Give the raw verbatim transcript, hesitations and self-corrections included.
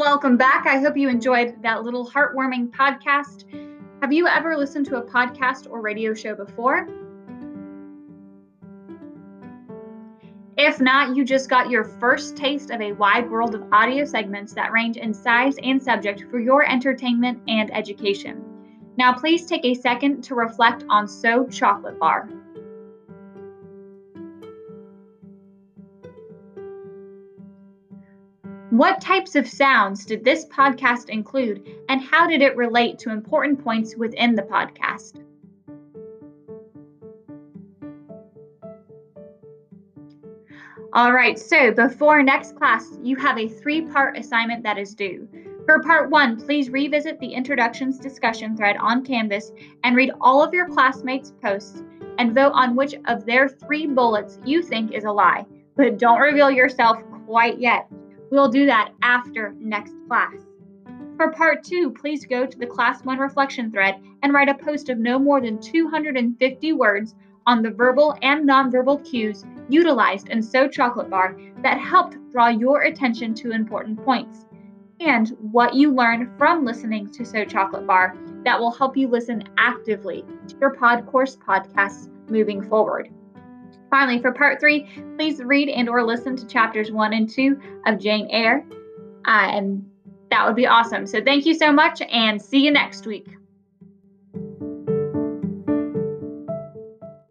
Welcome back. I hope you enjoyed that little heartwarming podcast. Have you ever listened to a podcast or radio show before? If not, you just got your first taste of a wide world of audio segments that range in size and subject for your entertainment and education. Now, please take a second to reflect on So Chocolate Bar. What types of sounds did this podcast include, and how did it relate to important points within the podcast? All right, so before next class, you have a three-part assignment that is due. For part one, please revisit the introductions discussion thread on Canvas and read all of your classmates' posts and vote on which of their three bullets you think is a lie. But don't reveal yourself quite yet. We'll do that after next class. For part two, please go to the class one reflection thread and write a post of no more than two hundred fifty words on the verbal and nonverbal cues utilized in So Chocolate Bar that helped draw your attention to important points, and what you learned from listening to So Chocolate Bar that will help you listen actively to your pod course podcasts moving forward. Finally, for part three, please read and or listen to chapters one and two of Jane Eyre, uh, and that would be awesome. So thank you so much, and see you next week.